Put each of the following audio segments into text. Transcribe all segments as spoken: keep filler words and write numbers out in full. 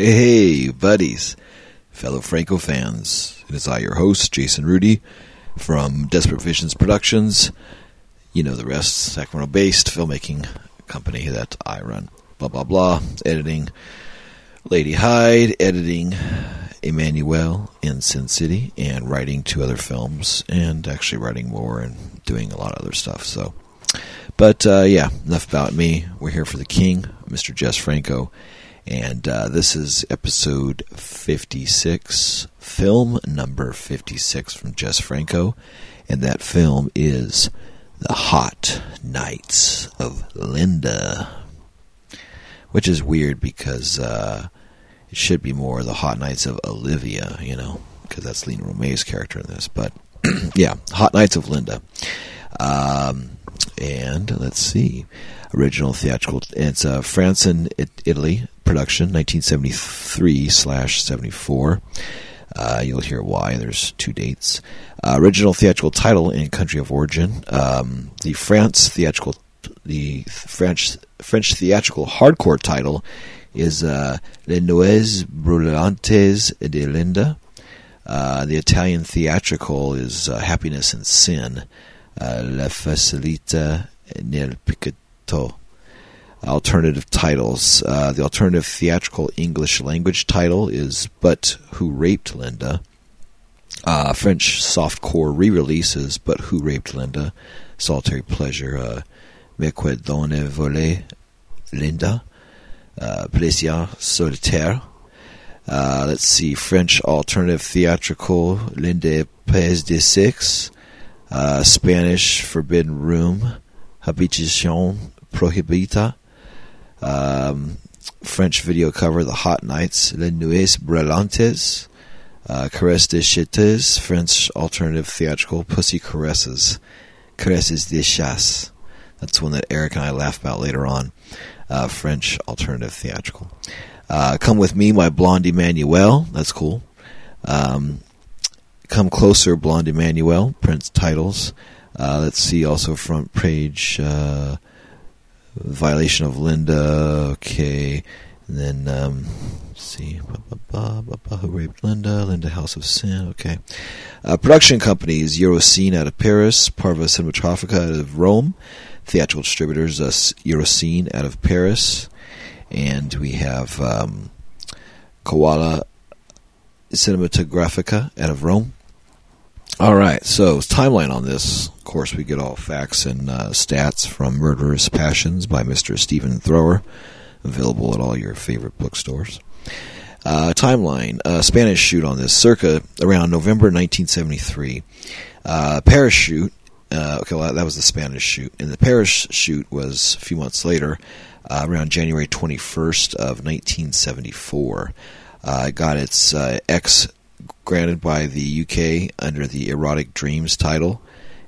Hey, buddies, fellow Franco fans. It is I, your host, Jason Rudy, from Desperate Visions Productions. You know the rest, Sacramento-based filmmaking company that I run. Blah, blah, blah. Editing Lady Hyde, editing Emmanuel in Sin City, and writing two other films, and actually writing more and doing a lot of other stuff. So, But, uh, yeah, enough about me. We're here for the king, Mister Jess Franco. And uh, this is episode fifty-six, film number fifty-six from Jess Franco. And that film is The Hot Nights of Linda. Which is weird because uh, it should be more The Hot Nights of Olivia, you know, because that's Lina Romay's character in this. But, yeah, Hot Nights of Linda. Um, and let's see. Original theatrical. It's uh, France and Italy production, nineteen seventy-three slash seventy-four. Uh, you'll hear why. There's two dates. Uh, original theatrical title and country of origin. Um, the France theatrical, the French French theatrical hardcore title is uh, Les Nuits Brûlantes de Linda. Uh, the Italian theatrical is uh, Happiness and Sin. Uh, La facilita nel piccato. Alternative titles. Uh, the alternative theatrical English language title is But Who Raped Linda. Uh, French softcore re-releases But Who Raped Linda? Solitary Pleasure. Uh, Me que donne voler Linda. Uh, Plaisir solitaire. Uh, let's see. French alternative theatrical Linda Pez de Six. Uh, Spanish Forbidden Room, Habitación Prohibida, um, French video cover The Hot Nights, Les Nuits Brûlantes, uh, Caresses de Chattes, French alternative theatrical Pussy Caresses, Caresses de Chasse. That's one that Eric and I laugh about later on. Uh, French alternative theatrical. Uh, Come With Me, My Blonde Emmanuel. That's cool. Um, Come Closer, Blonde Emmanuel, Prince titles. Uh, let's see, also front page, uh, Violation of Linda, okay. And then, um, let's see, bah, bah, bah, bah, bah, Who Raped Linda, Linda House of Sin, okay. Uh, production companies, Euroscene out of Paris, Parva Cinematografica out of Rome, theatrical distributors, uh, Euroscene out of Paris, and we have um, Koala Cinematografica out of Rome. All right, so timeline on this. Of course, we get all facts and uh, stats from Murderous Passions by Mister Stephen Thrower, available at all your favorite bookstores. Uh, timeline, uh, Spanish shoot on this, circa around November nineteen seventy-three. Uh, Paris shoot, uh, okay, well, that was the Spanish shoot, and the Paris shoot was a few months later, uh, around January twenty-first of nineteen seventy-four. Uh, it got its uh, X granted by the U K under the Erotic Dreams title,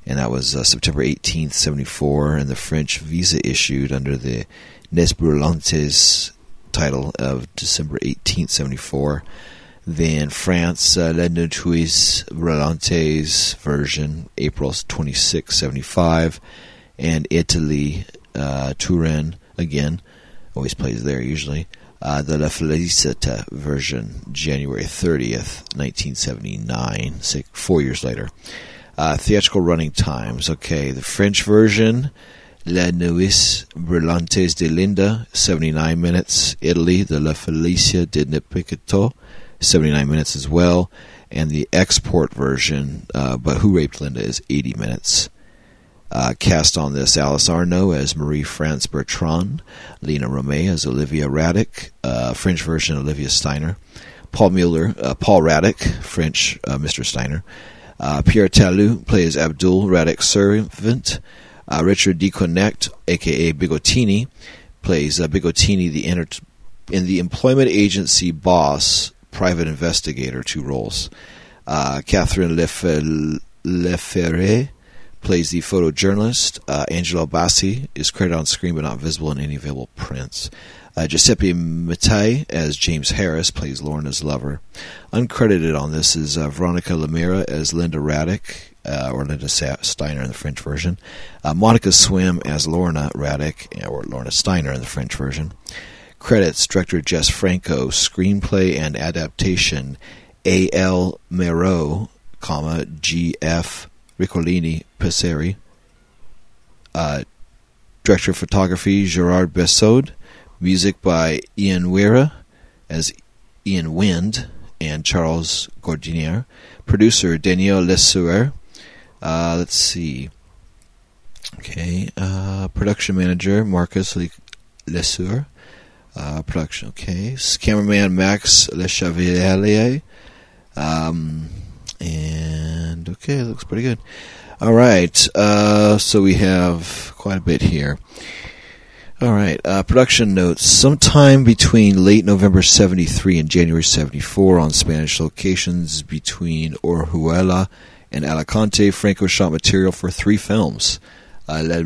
and that was uh, September eighteenth, seventy-four, and the French visa issued under the Nuits Brûlantes title of December eighteenth, seventy-four. Then France, uh, Les Nuits Brûlantes version, April twenty-sixth, seventy-five, and Italy, uh, Turin again, always plays there usually. Uh, the La Felicita version, January thirtieth, nineteen seventy-nine, six, four years later. Uh, theatrical running times, okay. The French version, Les Nuits Brûlantes de Linda, seventy-nine minutes. Italy, the La Felicita nel piccato, seventy-nine minutes as well. And the export version, uh, But Who Raped Linda, is eighty minutes. Uh, cast on this, Alice Arno as Marie-France Bertrand, Lina Romay as Olivia Radeck, uh, French version Olivia Steiner, Paul Muller, uh, Paul Radeck, French uh, Mister Steiner, uh, Pierre Taulou plays Abdul, Radeck's servant, uh, Richard Deconnect, a k a. Bigotini, plays uh, Bigotini, the inter- in the employment agency boss, private investigator, two roles, uh, Catherine Lefèvre, Lefèvre plays the photojournalist. Uh, Angelo Bassi is credited on screen but not visible in any available prints. Uh, Giuseppe Mattei as James Harris plays Lorna's lover. Uncredited on this is uh, Verónica Llimerá as Linda Radeck, uh, or Linda Steiner in the French version. Uh, Monica Swim as Lorna Radeck, or Lorna Steiner in the French version. Credits: director Jess Franco, screenplay and adaptation A L Mero, comma, G F Riccolini Passeri. Uh, director of photography Gerard Bessode, music by Ian Weira as Ian Wind and Charles Gordinier, producer Daniel Lesueur. Uh, let's see. Okay, uh, production manager Marcus Lesueur. Uh, production, okay. Cameraman Max Le Chevalier. Um, and, okay, it looks pretty good. All right, uh, so we have quite a bit here. All right, uh, production notes. Sometime between late November seventy-three and January seventy-four on Spanish locations between Orihuela and Alicante, Franco shot material for three films. Uh, Les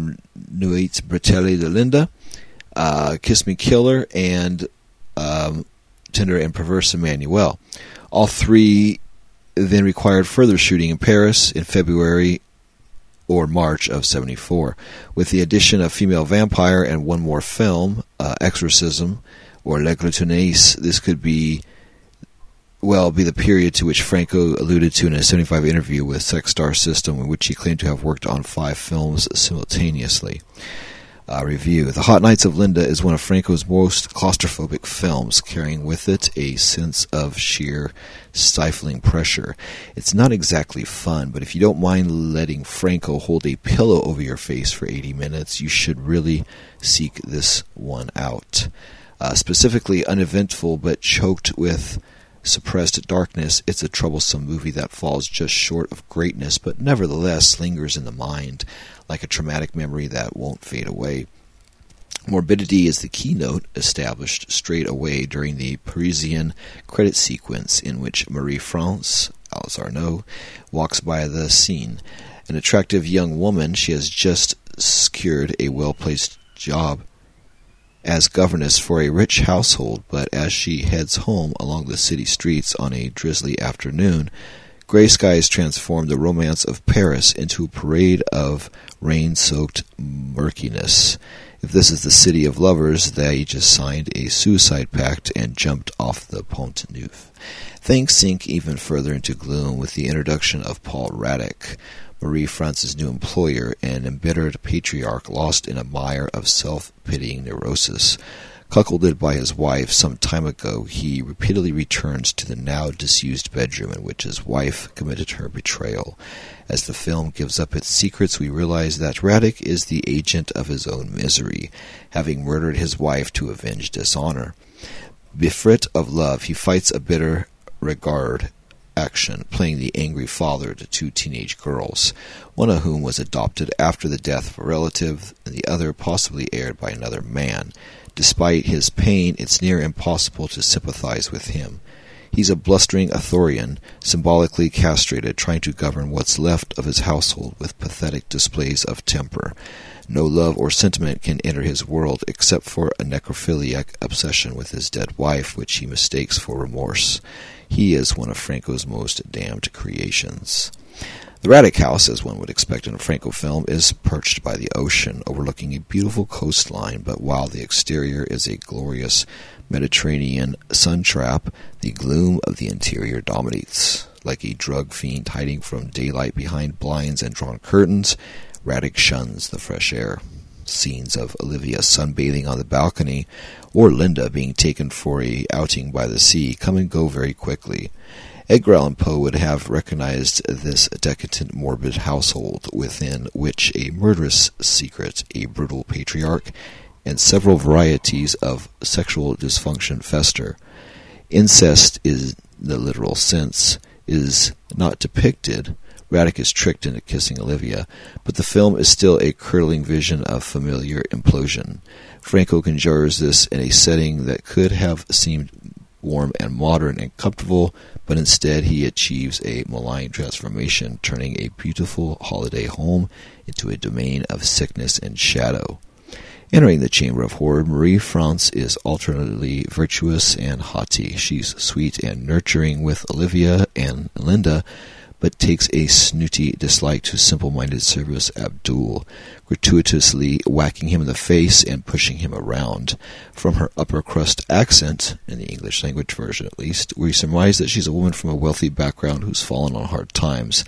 Nuits Brûlantes de Linda, Uh, Kiss Me Killer, and um, Tender and Perverse Emmanuel. All three then required further shooting in Paris in February or March of seventy-four, with the addition of Female Vampire and one more film, uh, Exorcism, or Les Nuits. This could be, well, be the period to which Franco alluded to in a seventy-five interview with Sex Star System, in which he claimed to have worked on five films simultaneously. Uh, review. The Hot Nights of Linda is one of Franco's most claustrophobic films, carrying with it a sense of sheer, stifling pressure. It's not exactly fun, but if you don't mind letting Franco hold a pillow over your face for eighty minutes, you should really seek this one out. Uh, specifically uneventful but choked with suppressed darkness, it's a troublesome movie that falls just short of greatness, but nevertheless lingers in the mind like a traumatic memory that won't fade away. Morbidity is the keynote, established straight away during the Parisian credit sequence in which Marie-France, Alice Arno, walks by the scene. An attractive young woman, she has just secured a well-placed job as governess for a rich household, but as she heads home along the city streets on a drizzly afternoon, gray skies transform the romance of Paris into a parade of rain-soaked murkiness. If this is the city of lovers, they just signed a suicide pact and jumped off the Pont Neuf. Things sink even further into gloom with the introduction of Paul Radeck, Marie-France's new employer, an embittered patriarch lost in a mire of self-pitying neurosis. Cuckolded by his wife some time ago, he repeatedly returns to the now disused bedroom in which his wife committed her betrayal. As the film gives up its secrets, we realize that Radeck is the agent of his own misery, having murdered his wife to avenge dishonor. Bereft of love, he fights a bitter regard action, playing the angry father to two teenage girls, one of whom was adopted after the death of a relative, and the other possibly heired by another man. Despite his pain, it's near impossible to sympathize with him. He's a blustering Arthurian, symbolically castrated, trying to govern what's left of his household with pathetic displays of temper. No love or sentiment can enter his world except for a necrophiliac obsession with his dead wife, which he mistakes for remorse. He is one of Franco's most damned creations. The Radeck house, as one would expect in a Franco film, is perched by the ocean, overlooking a beautiful coastline, but while the exterior is a glorious Mediterranean sun trap, the gloom of the interior dominates. Like a drug fiend hiding from daylight behind blinds and drawn curtains, Radeck shuns the fresh air. Scenes of Olivia sunbathing on the balcony, or Linda being taken for a outing by the sea, come and go very quickly. Edgar Allan Poe would have recognized this decadent, morbid household within which a murderous secret, a brutal patriarch, and several varieties of sexual dysfunction fester. Incest, in the literal sense, is not depicted. Radeck is tricked into kissing Olivia, but the film is still a curdling vision of familiar implosion. Franco conjures this in a setting that could have seemed warm and modern and comfortable, but instead he achieves a malign transformation, turning a beautiful holiday home into a domain of sickness and shadow. Entering the chamber of horror, Marie-France is alternately virtuous and haughty. She's sweet and nurturing with Olivia and Linda, but takes a snooty dislike to simple-minded Cerberus Abdul, gratuitously whacking him in the face and pushing him around. From her upper-crust accent, in the English language version at least, we surmise that she's a woman from a wealthy background who's fallen on hard times.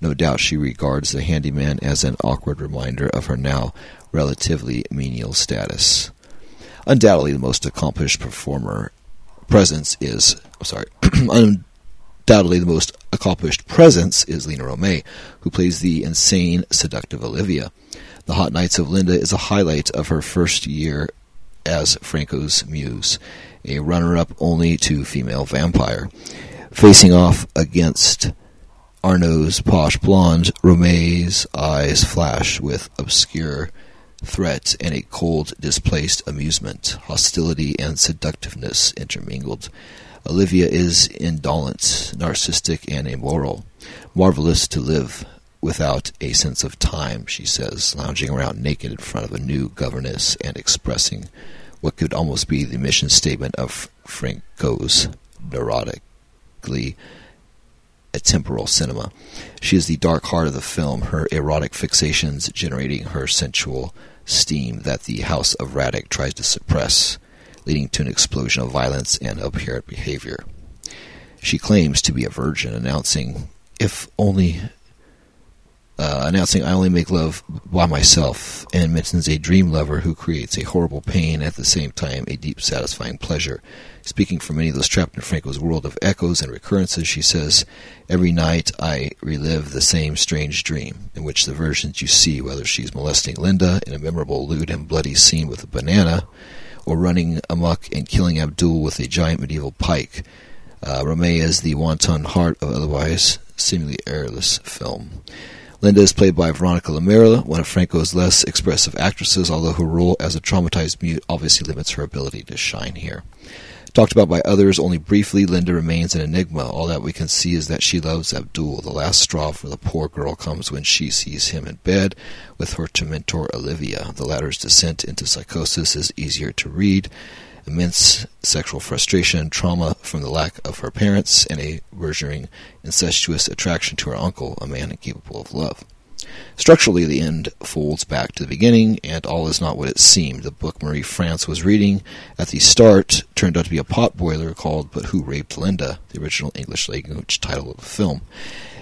No doubt she regards the handyman as an awkward reminder of her now relatively menial status. Undoubtedly the most accomplished performer presence is... I'm sorry. Undoubtedly the most accomplished presence is Lina Romay, who plays the insane, seductive Olivia. The Hot Nights of Linda is a highlight of her first year as Franco's muse, a runner-up only to Female Vampire. Facing off against Arno's posh blonde, Romay's eyes flash with obscure threat and a cold, displaced amusement, hostility and seductiveness intermingled. Olivia is indolent, narcissistic, and immoral. Marvelous to live without a sense of time, she says, lounging around naked in front of a new governess and expressing what could almost be the mission statement of Franco's neurotically a temporal cinema. She is the dark heart of the film, her erotic fixations generating her sensual steam that the House of Radeck tries to suppress, leading to an explosion of violence and abhorrent behavior. She claims to be a virgin, announcing, "If only," uh, announcing, "I only make love by myself," and mentions a dream lover who creates a horrible pain at the same time a deep, satisfying pleasure. Speaking for many of those trapped in Franco's world of echoes and recurrences, she says, "Every night I relive the same strange dream, in which the versions you see, whether she's molesting Linda in a memorable, lewd, and bloody scene with a banana, or running amok and killing Abdul with a giant medieval pike." Uh, Romay is the wanton heart of otherwise seemingly airless film. Linda is played by Verónica Llimerá, one of Franco's less expressive actresses, although her role as a traumatized mute obviously limits her ability to shine here. Talked about by others only briefly, Linda remains an enigma. All that we can see is that she loves Abdul. The last straw for the poor girl comes when she sees him in bed with her tormentor Olivia. The latter's descent into psychosis is easier to read. Immense sexual frustration, trauma from the lack of her parents, and a burgeoning incestuous attraction to her uncle, a man incapable of love. Structurally, the end folds back to the beginning, and all is not what it seemed. The book Marie-France was reading at the start turned out to be a potboiler called But Who Raped Linda, the original English language title of the film.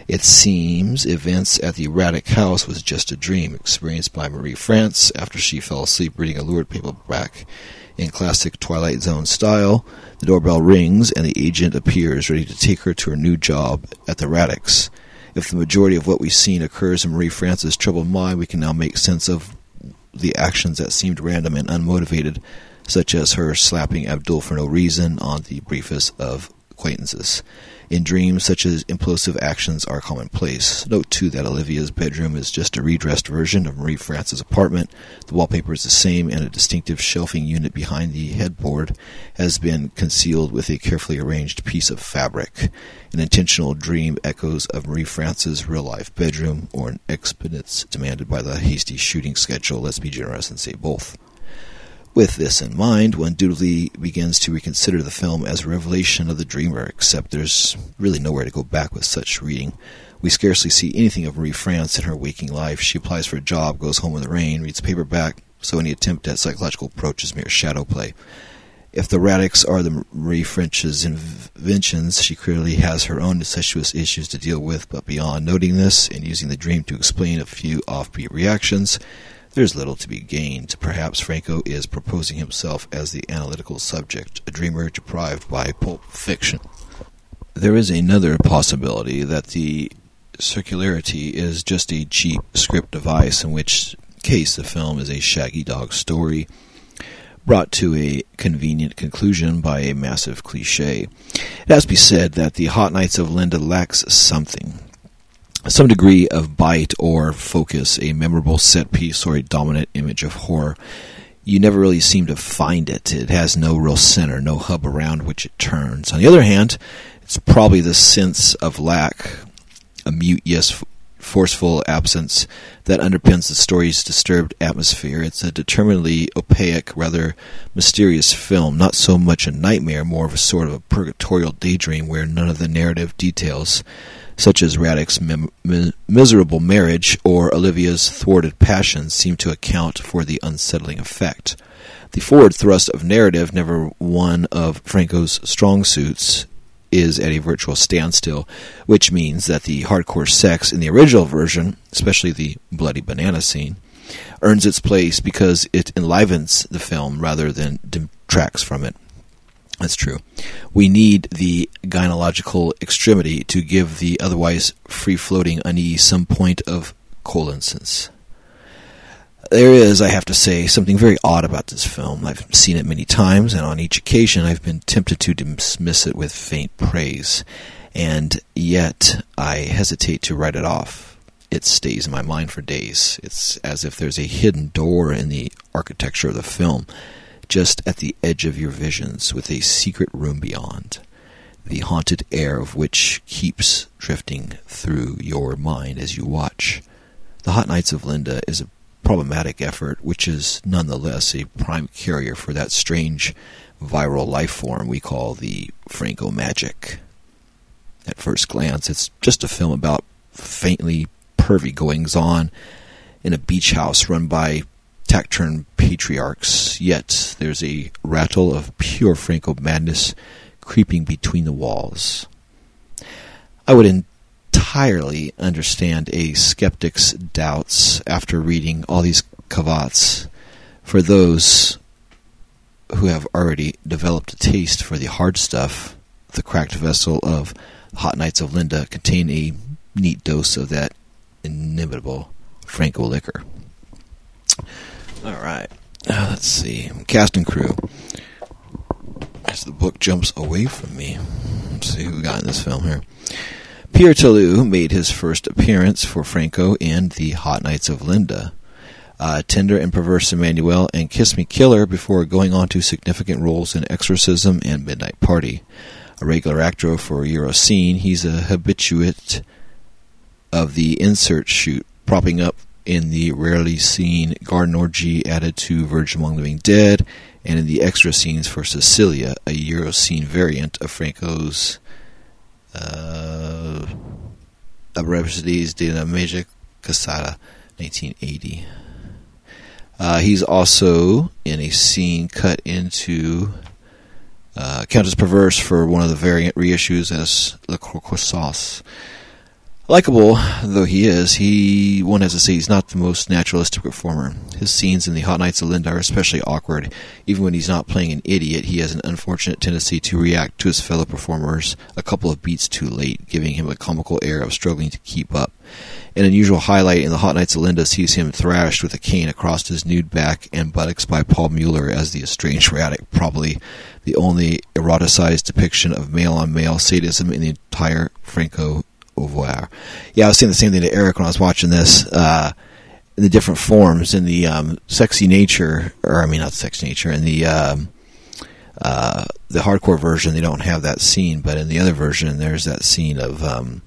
It seems events at the Radeck house was just a dream experienced by Marie-France after she fell asleep reading a lurid paperback. In classic Twilight Zone style, the doorbell rings and the agent appears, ready to take her to her new job at the Radecks. If the majority of what we've seen occurs in Marie-France's troubled mind, we can now make sense of the actions that seemed random and unmotivated, such as her slapping Abdul for no reason on the briefest of acquaintances. In dreams, such as impulsive actions are commonplace. Note, too, that Olivia's bedroom is just a redressed version of Marie-France's apartment. The wallpaper is the same, and a distinctive shelving unit behind the headboard has been concealed with a carefully arranged piece of fabric. An intentional dream echoes of Marie-France's real-life bedroom, or an expense demanded by the hasty shooting schedule. Let's be generous and say both. With this in mind, one dutifully begins to reconsider the film as a revelation of the dreamer, except there's really nowhere to go back with such reading. We scarcely see anything of Marie-France in her waking life. She applies for a job, goes home in the rain, reads paperback, so any attempt at psychological approach is mere shadow play. If the Radecks are the Marie-France's inventions, she clearly has her own incestuous issues to deal with, but beyond noting this and using the dream to explain a few offbeat reactions, there's little to be gained. Perhaps Franco is proposing himself as the analytical subject, a dreamer deprived by pulp fiction. There is another possibility that the circularity is just a cheap script device, in which case the film is a shaggy dog story brought to a convenient conclusion by a massive cliche. It has to be said that The Hot Nights of Linda lacks something. Some degree of bite or focus, a memorable set piece, or a dominant image of horror. You never really seem to find it. It has no real center, no hub around which it turns. On the other hand, it's probably the sense of lack, a mute yes, forceful absence that underpins the story's disturbed atmosphere. It's a determinedly opaque, rather mysterious film, not so much a nightmare, more of a sort of a purgatorial daydream where none of the narrative details such as Radeck's mem- mi- miserable marriage or Olivia's thwarted passions, seem to account for the unsettling effect. The forward thrust of narrative, never one of Franco's strong suits, is at a virtual standstill, which means that the hardcore sex in the original version, especially the bloody banana scene, earns its place because it enlivens the film rather than detracts from it. That's true. We need the gynecological extremity to give the otherwise free-floating unease some point of coalescence. There is, I have to say, something very odd about this film. I've seen it many times, and on each occasion I've been tempted to dismiss it with faint praise. And yet, I hesitate to write it off. It stays in my mind for days. It's as if there's a hidden door in the architecture of the film, just at the edge of your visions, with a secret room beyond, the haunted air of which keeps drifting through your mind as you watch. The Hot Nights of Linda is a problematic effort, which is nonetheless a prime carrier for that strange viral life form we call the Franco magic. At first glance, it's just a film about faintly pervy goings-on in a beach house run by taciturn patriarchs, yet there's a rattle of pure Franco madness creeping between the walls. I would entirely understand a skeptic's doubts after reading all these cavats. For those who have already developed a taste for the hard stuff, the cracked vessel of Hot Nights of Linda contain a neat dose of that inimitable Franco liquor. All right, now let's see. Cast and crew. As the book jumps away from me, let's see who we got in this film here. Pierre Taulou made his first appearance for Franco in The Hot Nights of Linda, uh, Tender and Perverse Emmanuel, and Kiss Me Killer, before going on to significant roles in Exorcism and Midnight Party. A regular actor for Euroscene, he's a habituate of the insert shoot, propping up in the rarely seen garden orgy added to Virgin Among Living Dead, and in the extra scenes for Cecilia, a Euroscene variant of Franco's uh, Rhapsodies de la Magia Casada, nineteen eighty. Uh, he's also in a scene cut into uh, Countess Perverse for one of the variant reissues as Le Croissance. Likeable though he is, he one has to say he's not the most naturalistic performer. His scenes in The Hot Nights of Linda are especially awkward. Even when he's not playing an idiot, he has an unfortunate tendency to react to his fellow performers a couple of beats too late, giving him a comical air of struggling to keep up. An unusual highlight in The Hot Nights of Linda sees him thrashed with a cane across his nude back and buttocks by Paul Muller as the estranged Radeck, probably the only eroticized depiction of male-on-male sadism in the entire Franco Over. Yeah, I was saying the same thing to Eric when I was watching this, uh, in the different forms, in the um, sexy nature, or I mean not sexy nature, in the um, uh, the hardcore version they don't have that scene, but in the other version there's that scene of um,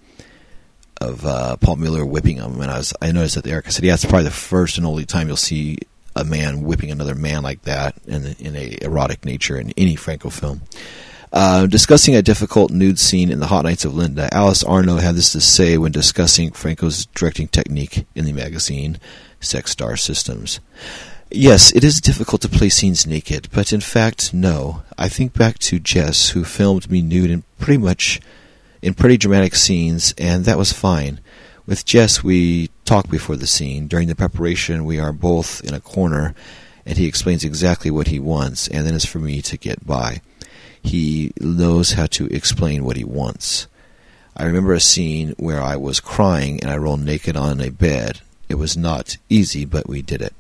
of uh, Paul Muller whipping him, and I was I noticed that Eric, I said, yeah, it's probably the first and only time you'll see a man whipping another man like that in the, in a erotic nature in any Franco film. Uh, discussing a difficult nude scene in The Hot Nights of Linda, Alice Arno had this to say when discussing Franco's directing technique in the magazine Sex Star Systems. Yes, it is difficult to play scenes naked, but in fact, no. I think back to Jess, who filmed me nude in pretty much in pretty dramatic scenes, and that was fine. With Jess, we talk before the scene. During the preparation, we are both in a corner, and he explains exactly what he wants, and then it's for me to get by. He knows how to explain what he wants. I remember a scene where I was crying and I rolled naked on a bed. It was not easy, but we did it.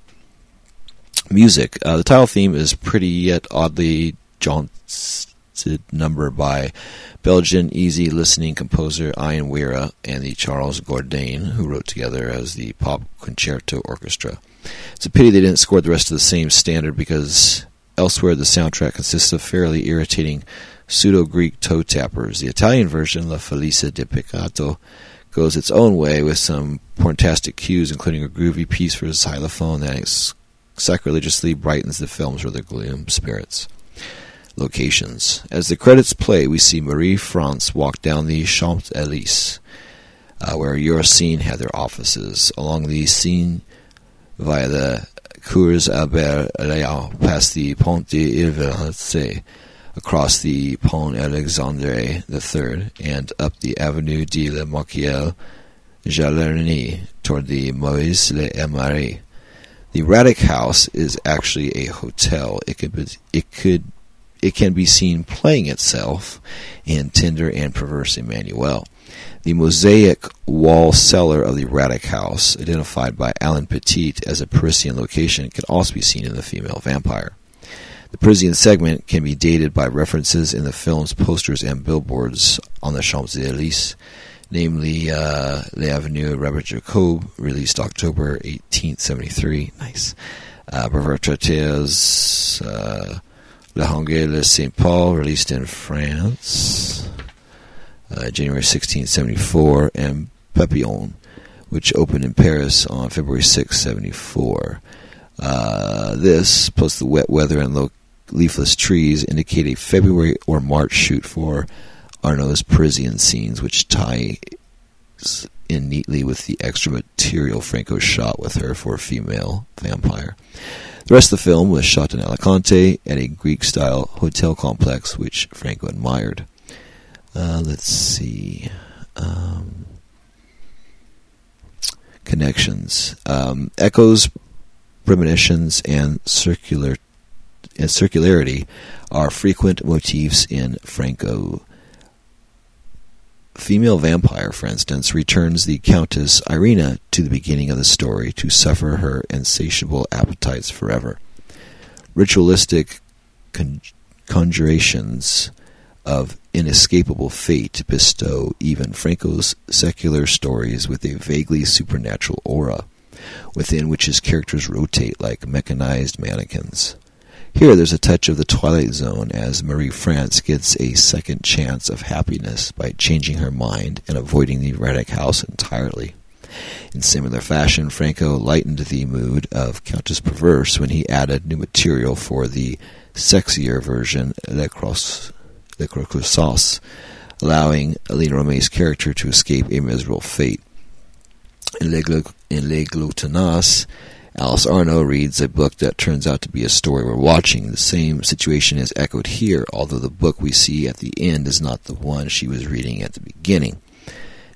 Music. Uh, the title theme is pretty yet oddly jaunted number by Belgian easy listening composer Ian Weira and the Charles Gordinier, who wrote together as the Pop Concerto Orchestra. It's a pity they didn't score the rest of the same standard, because elsewhere, the soundtrack consists of fairly irritating pseudo-Greek toe-tappers. The Italian version, La facilita nel piccato, goes its own way with some porntastic cues, including a groovy piece for xylophone that sacrilegiously brightens the film's rather gloom spirits. Locations. As the credits play, we see Marie-France walk down the Champs-Élysées. uh, where Euroscene had their offices along the Seine via the Cours Albert Leon, past the Pont de l'Ilverense, across the Pont Alexandre the third, and up the Avenue de la Marquière Jallerny toward the Moise Le Emery. The Radeck House is actually a hotel. It could be, it could it can be seen playing itself in Tender and Perverse Emmanuel. The mosaic wall cellar of the Radeck House, identified by Alan Petit as a Parisian location, can also be seen in The Female Vampire. The Parisian segment can be dated by references in the film's posters and billboards on the Champs-Élysées, namely uh, Les Avenue Robert Jacob, released October eighteenth, seventy-three. Nice. Uh, Brevard Traiteur's uh, Le Hangar de Saint Paul, released in France, uh, January sixteenth, seventy-four, and Papillon, which opened in Paris on February sixth, seventy-four. Uh, this, plus the wet weather and low leafless trees, indicate a February or March shoot for Arno's Parisian scenes, which ties in neatly with the extra material Franco shot with her for Female Vampire. The rest of the film was shot in Alicante at a Greek-style hotel complex, which Franco admired. Uh, let's see. Um, connections. Um, echoes, premonitions, and circular and circularity are frequent motifs in Franco. Female Vampire, for instance, returns the Countess Irina to the beginning of the story to suffer her insatiable appetites forever. Ritualistic con- conjurations of inescapable fate bestow even Franco's secular stories with a vaguely supernatural aura, within which his characters rotate like mechanized mannequins. Here, there's a touch of the Twilight Zone, as Marie-France gets a second chance of happiness by changing her mind and avoiding the Radeck House entirely. In similar fashion, Franco lightened the mood of Countess Perverse when he added new material for the sexier version, Le Croissance, allowing Lina Romay's character to escape a miserable fate. In Les Glutenas, Alice Arno reads a book that turns out to be a story we're watching. The same situation is echoed here, although the book we see at the end is not the one she was reading at the beginning.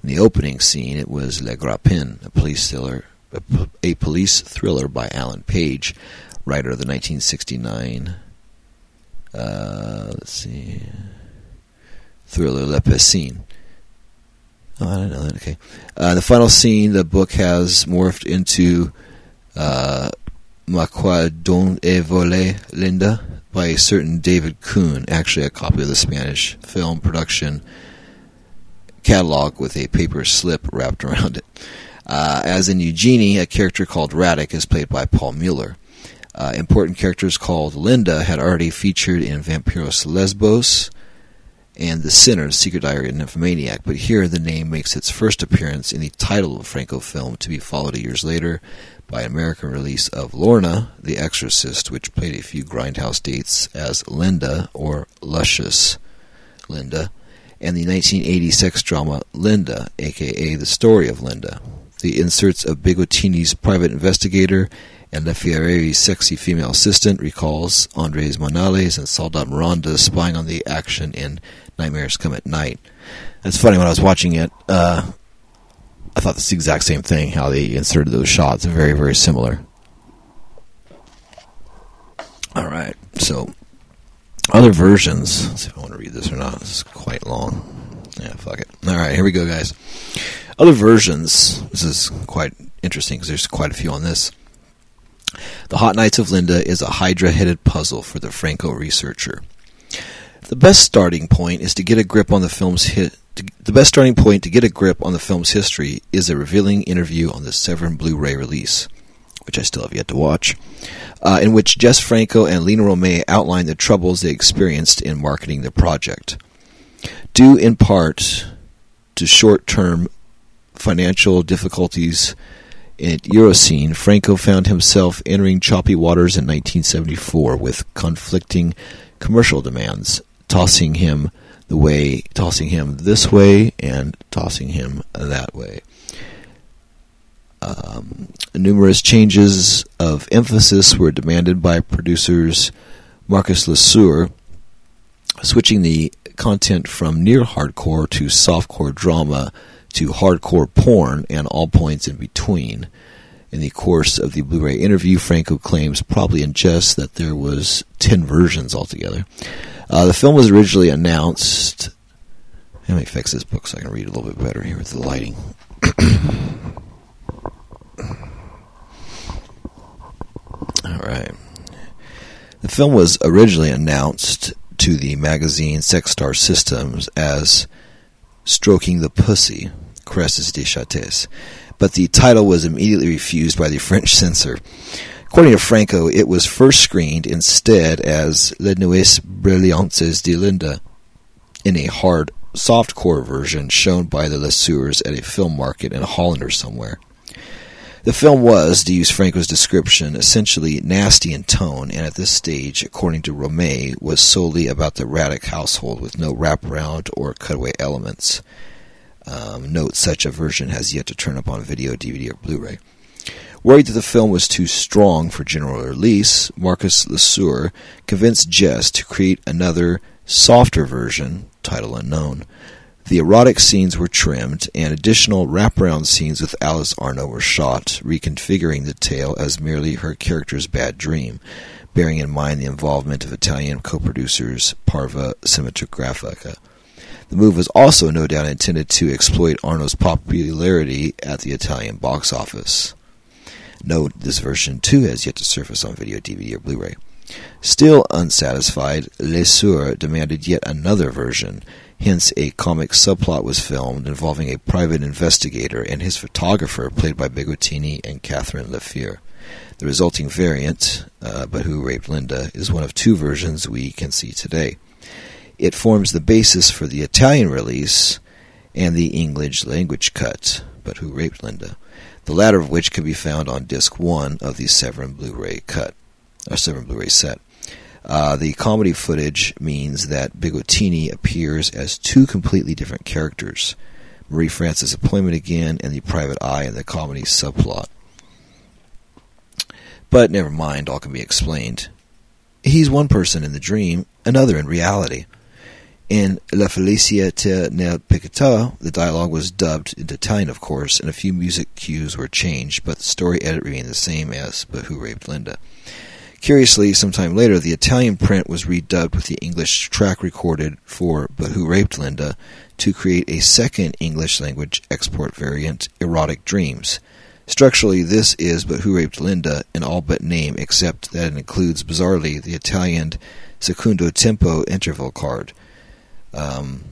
In the opening scene, it was Le Grappin, a police thriller, a, a police thriller by Alan Page, writer of the nineteen sixty-nine uh, let's see, thriller Le Piscine. Oh, I don't know that. Okay. Uh, the final scene, the book has morphed into Uh, Ma Quoi Donne et Vole Linda by a certain David Kuhn, actually a copy of the Spanish film production catalog with a paper slip wrapped around it. Uh, as in Eugenie, a character called Radeck is played by Paul Muller. Uh, important characters called Linda had already featured in Vampiros Lesbos and The Sinner's Secret Diary of a Nymphomaniac, but here the name makes its first appearance in the title of Franco film, to be followed years later by an American release of Lorna, The Exorcist, which played a few Grindhouse dates as Linda or Luscious Linda, and the nineteen eighty sex drama Linda, aka The Story of Linda. The inserts of Bigotini's Private Investigator and Lefèvre's Sexy Female Assistant recalls Andres Monales and Saldat Miranda spying on the action in Nightmares Come at Night. That's funny, when I was watching it, uh, I thought it's the exact same thing, how they inserted those shots. Very, very similar. Alright, so, other versions. Let's see if I want to read this or not. It's quite long. Yeah, fuck it. Alright, here we go, guys. Other versions. This is quite interesting because there's quite a few on this. The Hot Nights of Linda is a Hydra-headed puzzle for the Franco researcher. The best starting point is to get a grip on the film's hit. The best starting point to get a grip on the film's history is a revealing interview on the Severn Blu-ray release, which I still have yet to watch, uh, in which Jess Franco and Lina Romay outline the troubles they experienced in marketing the project, due in part to short-term financial difficulties. In Euroscene, Franco found himself entering choppy waters in nineteen seventy-four with conflicting commercial demands, tossing him the way, tossing him this way and tossing him that way. Um, numerous changes of emphasis were demanded by producers Marcus Lesueur, switching the content from near hardcore to softcore drama to hardcore porn and all points in between. In the course of the Blu-ray interview, Franco claims, probably in jest, that there was ten versions altogether. Uh, the film was originally announced... Let me fix this book so I can read a little bit better here with the lighting. All right. The film was originally announced to the magazine Sex Star Systems as Stroking the Pussy, Caresses de Chattes, but the title was immediately refused by the French censor. According to Franco, it was first screened instead as Les Nuits Brûlantes de Linda in a hard, softcore version shown by the Lesueurs at a film market in Holland or somewhere. The film was, to use Franco's description, essentially nasty in tone, and at this stage, according to Romay, was solely about the Radeck household with no wraparound or cutaway elements. Um, note, such a version has yet to turn up on video, D V D, or Blu-ray. Worried that the film was too strong for general release, Marcus Lesueur convinced Jess to create another, softer version, title unknown. The erotic scenes were trimmed, and additional wraparound scenes with Alice Arno were shot, reconfiguring the tale as merely her character's bad dream, bearing in mind the involvement of Italian co-producers Parva Cinematografica. The move was also no doubt intended to exploit Arno's popularity at the Italian box office. Note, this version too has yet to surface on video, D V D, or Blu-ray. Still unsatisfied, Lesueur demanded yet another version. Hence, a comic subplot was filmed involving a private investigator and his photographer, played by Bigotini and Catherine Lefèvre. The resulting variant, uh, But Who Raped Linda, is one of two versions we can see today. It forms the basis for the Italian release and the English language cut, But Who Raped Linda, the latter of which can be found on Disc one of the Severn Blu-ray cut, or Severn Blu-ray set. Uh, the comedy footage means that Bigotini appears as two completely different characters. Marie-France is employment again, and the private eye in the comedy subplot. But never mind, all can be explained. He's one person in the dream, another in reality. In La facilita nel piccato, the dialogue was dubbed into Italian, of course, and a few music cues were changed, but the story edit remained the same as But Who Raped Linda. Curiously, sometime later, the Italian print was redubbed with the English track recorded for But Who Raped Linda to create a second English-language export variant, Erotic Dreams. Structurally, this is But Who Raped Linda in all but name, except that it includes, bizarrely, the Italian secondo tempo interval card. Um,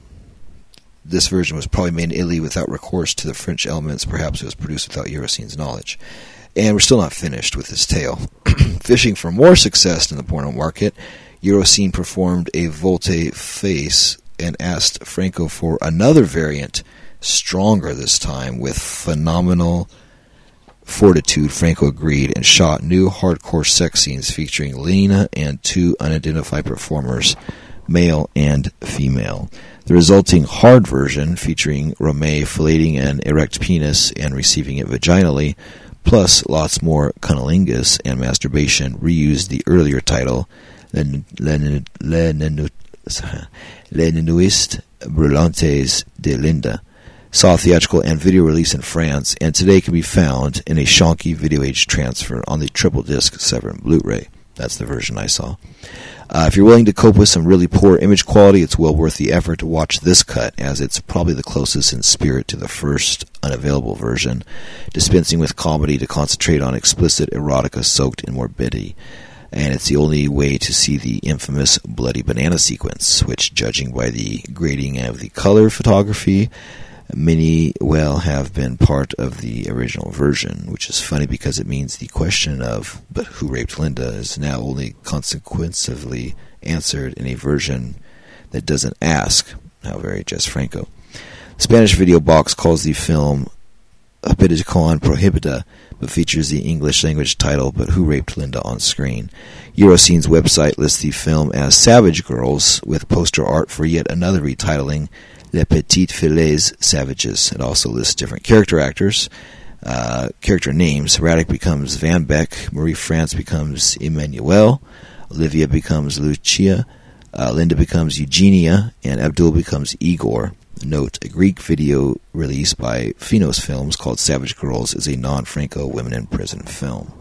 this version was probably made in Italy without recourse to the French elements. Perhaps it was produced without Euroscene's knowledge. And we're still not finished with this tale. Fishing for more success in the porno market, Euroscene performed a volte-face and asked Franco for another variant, stronger this time, with phenomenal fortitude. Franco agreed and shot new hardcore sex scenes featuring Lina and two unidentified performers, male and female. The resulting hard version, featuring Romay filleting an erect penis and receiving it vaginally, plus lots more cunnilingus and masturbation, reused the earlier title, Les Nuits Brûlantes de Linda, saw theatrical and video release in France, and today can be found in a shonky video age transfer on the triple disc Severn Blu-ray. That's the version I saw. Uh, if you're willing to cope with some really poor image quality, it's well worth the effort to watch this cut, as it's probably the closest in spirit to the first unavailable version, dispensing with comedy to concentrate on explicit erotica soaked in morbidity. And it's the only way to see the infamous bloody banana sequence, which, judging by the grading of the color photography, many well have been part of the original version, which is funny because it means the question of But Who Raped Linda is now only consequently answered in a version that doesn't ask. How very Jess Franco. Spanish Video Box calls the film Habitación Prohibida, but features the English-language title But Who Raped Linda on screen. Euroscene's website lists the film as Savage Girls, with poster art for yet another retitling, Les Petites Filles Savages. It also lists different character actors, uh, character names. Radeck becomes Van Beck, Marie-France becomes Emmanuel, Olivia becomes Lucia, uh, Linda becomes Eugenia, and Abdul becomes Igor. Note, a Greek video released by Finos Films called Savage Girls is a non-Franco women in prison film.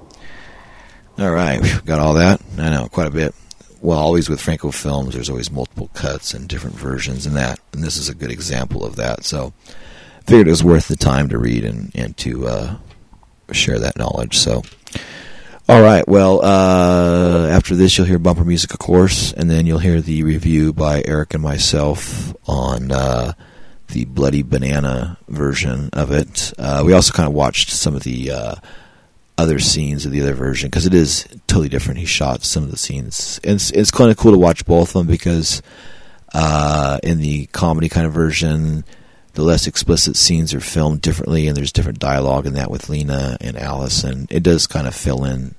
All right, we've got all that. I know, quite a bit. Well, always with Franco films, there's always multiple cuts and different versions and that. And this is a good example of that. So I figured it was worth the time to read and, and to uh, share that knowledge. So, all right, well, uh, after this you'll hear bumper music, of course, and then you'll hear the review by Eric and myself on uh, the Bloody Banana version of it. Uh, we also kind of watched some of the uh, other scenes of the other version, because it is totally different. He shot some of the scenes. And it's, it's kind of cool to watch both of them, because uh, in the comedy kind of version, the less explicit scenes are filmed differently, and there's different dialogue in that with Lina and Alice, and it does kind of fill in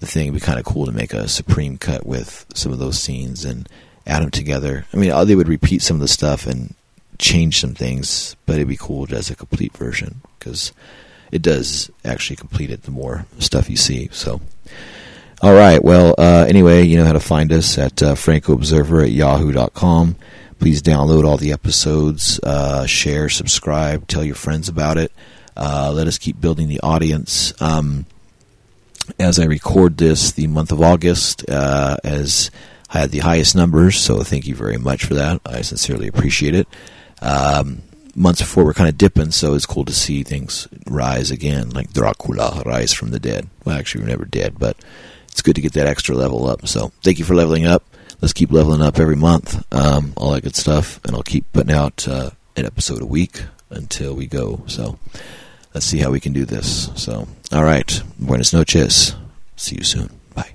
the thing. It'd be kind of cool to make a supreme cut with some of those scenes and add them together. I mean, they would repeat some of the stuff and change some things, but it'd be cool as a complete version, because it does actually complete it the more stuff you see. So, all right. Well, uh, anyway, you know how to find us at uh, franco observer at yahoo dot com. Please download all the episodes, uh, share, subscribe, tell your friends about it. Uh, let us keep building the audience. Um, as I record this, the month of August uh, has had the highest numbers, so thank you very much for that. I sincerely appreciate it. Um, months before we're kind of dipping, so it's cool to see things rise again, like Dracula, rise from the dead. Well, actually, we're never dead, but it's good to get that extra level up. So thank you for leveling up. Let's keep leveling up every month, um, all that good stuff, and I'll keep putting out uh, an episode a week until we go. So let's see how we can do this. So, all right, buenas noches. See you soon. Bye.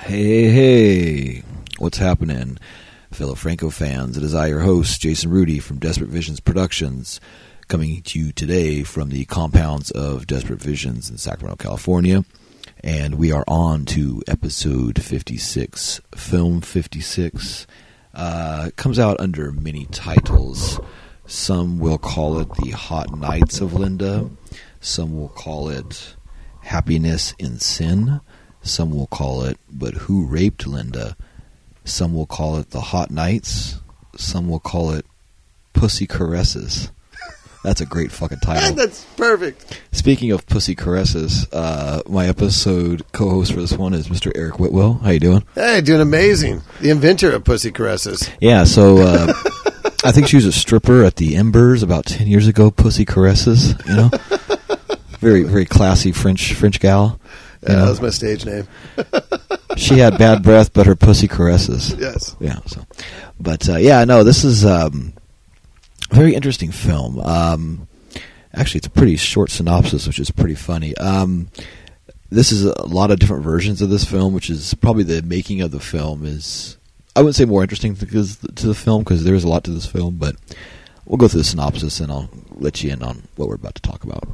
Hey, hey, what's happening, fellow Franco fans? It is I, your host, Jason Rudy from Desperate Visions Productions, coming to you today from the compounds of Desperate Visions in Sacramento, California. And we are on to episode fifty-six, film fifty-six. Uh, it comes out under many titles. Some will call it The Hot Nights of Linda. Some will call it Happiness and Sin. Some will call it But Who Raped Linda? Some will call it The Hot Nights. Some will call it Pussy Caresses. That's a great fucking title. That's perfect. Speaking of Pussy Caresses, uh, my episode co-host for this one is Mister Eric Whitwell. How you doing? Hey, doing amazing. The inventor of Pussy Caresses. Yeah, so uh, I think she was a stripper at the Embers about ten years ago, Pussy Caresses, you know? Very, very classy French French gal. Yeah, know? That was my stage name. She had bad breath, but her Pussy Caresses. Yes. Yeah, so. But, uh, yeah, no, this is... Um, very interesting film. Um, actually, it's a pretty short synopsis, which is pretty funny. Um, this is a lot of different versions of this film, which is probably the making of the film is, I wouldn't say more interesting to, to the film, because there is a lot to this film, but we'll go through the synopsis and I'll let you in on what we're about to talk about.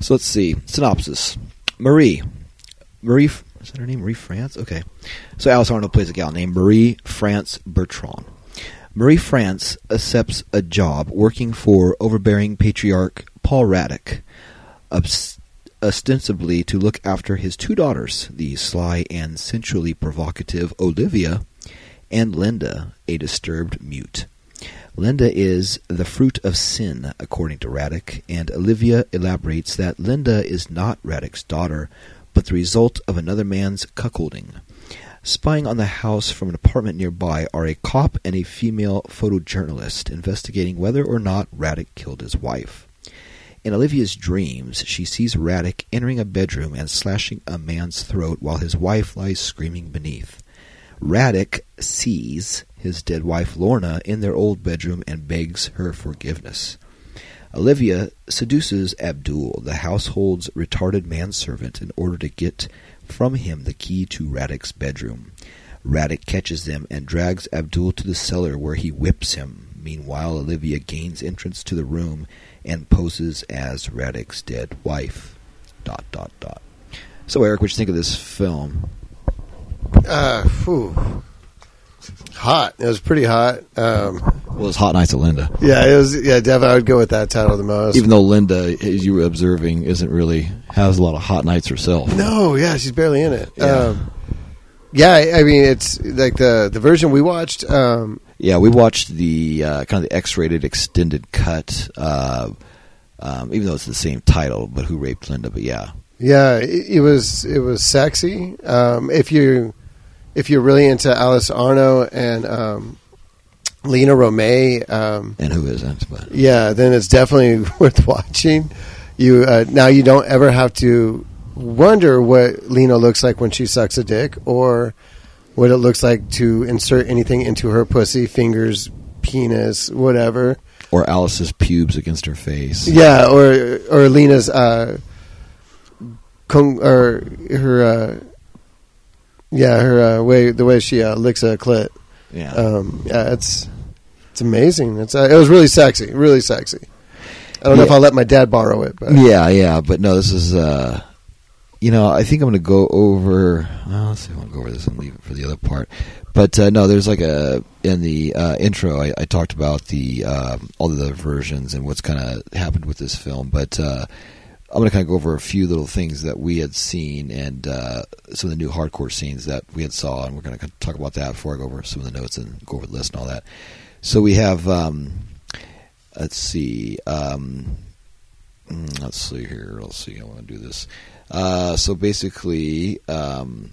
So let's see. Synopsis. Marie. Marie, is that her name? Marie-France? Okay. So Alice Arno plays a gal named Marie-France Bertrand. Marie-France accepts a job working for overbearing patriarch Paul Radeck, ostensibly to look after his two daughters, the sly and sensually provocative Olivia, and Linda, a disturbed mute. Linda is the fruit of sin, according to Radeck, and Olivia elaborates that Linda is not Radeck's daughter, but the result of another man's cuckolding. Spying on the house from an apartment nearby are a cop and a female photojournalist investigating whether or not Radeck killed his wife. In Olivia's dreams, she sees Radeck entering a bedroom and slashing a man's throat while his wife lies screaming beneath. Radeck sees his dead wife Lorna in their old bedroom and begs her forgiveness. Olivia seduces Abdul, the household's retarded manservant, in order to get from him the key to Radeck's bedroom. Radeck catches them and drags Abdul to the cellar where he whips him. Meanwhile, Olivia gains entrance to the room and poses as Radeck's dead wife. Dot, dot, dot. So, Eric, what do you think of this film? Uh, phew. Hot. It was pretty hot. Um, well, it was Hot Nights at Linda. Yeah, it was. Yeah, definitely. I would go with that title the most. Even though Linda, as you were observing, isn't really, has a lot of hot nights herself. No, yeah, she's barely in it. Yeah. Um, yeah, I mean, it's like the the version we watched. Um, yeah, we watched the uh, kind of the X-rated extended cut, uh, um, even though it's the same title, But Who Raped Linda? But yeah. Yeah, it, it was it was sexy. Um, if you if you're really into Alice Arno and um, Lina Romay, um, and who isn't? But yeah, then it's definitely worth watching. You uh, now you don't ever have to wonder what Lina looks like when she sucks a dick, or what it looks like to insert anything into her pussy, fingers, penis, whatever, or Alice's pubes against her face. Yeah, or or Lina's uh, con- or her uh, yeah her uh, way the way she uh, licks a clit. Yeah, um, yeah, it's it's amazing. It's uh, it was really sexy, really sexy. I don't yeah. know if I'll let my dad borrow it, but yeah, yeah, but no, this is. Uh... You know, I think I'm going to go over. Well, let's see, I'm going to go over this and leave it for the other part. But uh, no, there's like a in the uh, intro. I, I talked about the um, all the other versions and what's kind of happened with this film. But uh, I'm going to kind of go over a few little things that we had seen and uh, some of the new hardcore scenes that we had saw, and we're going to talk about that before I go over some of the notes and go over the list and all that. So we have. Um, let's see. Um, let's see here. Let's see. I want to do this. Uh, so basically, um,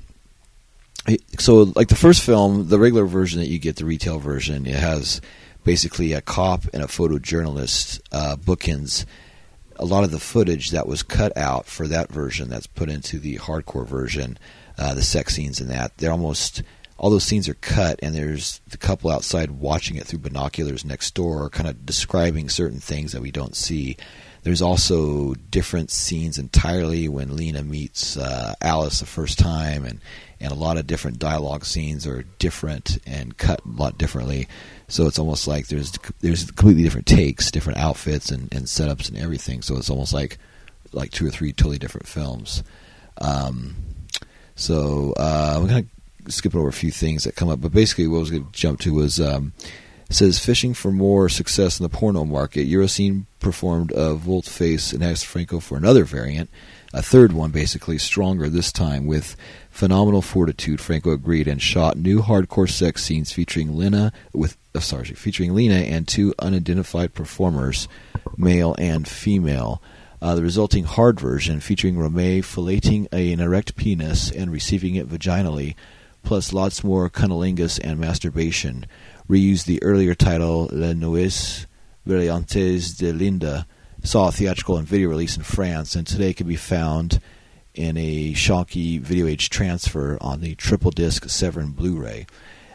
so like the first film, the regular version that you get, the retail version, it has basically a cop and a photojournalist uh, bookends a lot of the footage that was cut out for that version that's put into the hardcore version, uh, the sex scenes in that. They're almost, all those scenes are cut, and there's the couple outside watching it through binoculars next door, kind of describing certain things that we don't see. There's also different scenes entirely when Lina meets uh, Alice the first time, and, and a lot of different dialogue scenes are different and cut a lot differently. So it's almost like there's there's completely different takes, different outfits and, and setups and everything. So it's almost like like two or three totally different films. Um, so uh, we're going to skip over a few things that come up. But basically what I was going to jump to was... Um, says, fishing for more success in the porno market, Euroscene performed a Voltface and asked Franco for another variant, a third one basically, stronger this time. With phenomenal fortitude, Franco agreed and shot new hardcore sex scenes featuring Lina, with, oh, sorry, featuring Lina and two unidentified performers, male and female. Uh, the resulting hard version, featuring Romay filleting a, an erect penis and receiving it vaginally, plus lots more cunnilingus and masturbation, reused the earlier title Les Nuits Brûlantes de Linda, saw a theatrical and video release in France, and today can be found in a shonky video age transfer on the triple disc Severn Blu-ray.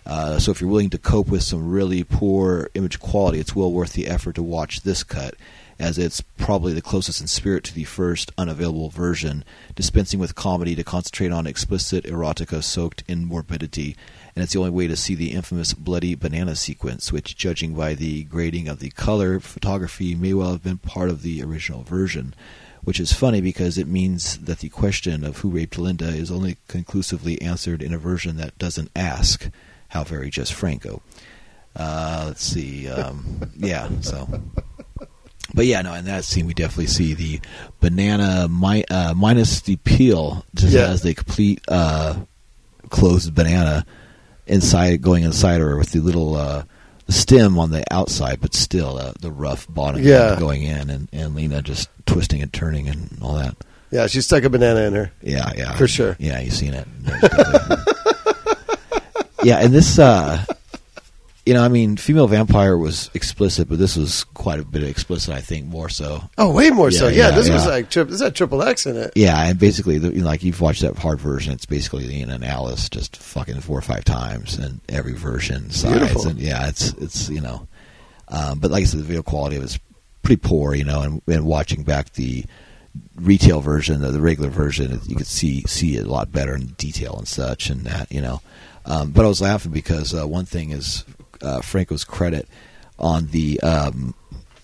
Uh, so if you're willing to cope with some really poor image quality, it's well worth the effort to watch this cut, as it's probably the closest in spirit to the first unavailable version, dispensing with comedy to concentrate on explicit erotica soaked in morbidity, and it's the only way to see the infamous bloody banana sequence, which, judging by the grading of the color photography, may well have been part of the original version, which is funny because it means that the question of who raped Linda is only conclusively answered in a version that doesn't ask. How very Jess Franco. Uh, let's see. Um, yeah, so... But yeah, no, in that scene we definitely see the banana mi- uh, minus the peel, just yeah. as the complete uh, closed banana inside, going inside, or with the little uh, stem on the outside, but still uh, the rough bottom yeah. going in, and, and Lina just twisting and turning and all that. Yeah, she stuck a banana in her. Yeah, yeah. For sure. Yeah, you've seen it. yeah, and this... Uh, You know, I mean, Female Vampire was explicit, but this was quite a bit explicit, I think, more so. Oh, way more yeah, so. Yeah, yeah this yeah. was like, tri- this had triple X in it. Yeah, and basically, the, you know, like, you've watched that hard version, it's basically Lina and Alice just fucking four or five times in every version. Sides. Beautiful. And yeah, it's, it's you know. Um, but like I said, the video quality was pretty poor, you know, and, and watching back the retail version, the, the regular version, you could see see it a lot better in detail and such and that, you know. Um, but I was laughing because uh, one thing is uh, Franco's credit on the um,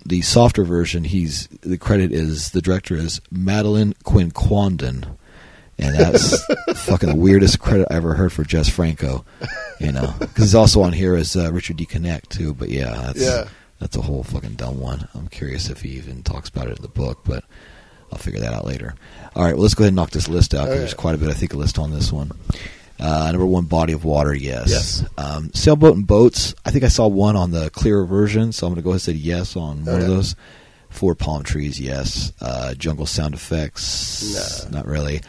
the softer version. He's the credit is the director is Madeline Quinquandon, and that's fucking the weirdest credit I ever heard for Jess Franco. You know, because he's also on here as uh, Richard Deconnect too. But yeah, that's, yeah, that's a whole fucking dumb one. I'm curious if he even talks about it in the book, but I'll figure that out later. All right, well, let's go ahead and knock this list out. Cause right. There's quite a bit, I think, a list on this one. Uh, number one, Body of Water, yes. yes. Um, Sailboat and Boats, I think I saw one on the clearer version, so I'm going to go ahead and say yes on one okay. of those. Four Palm Trees, yes. Uh, jungle Sound Effects, no. not really.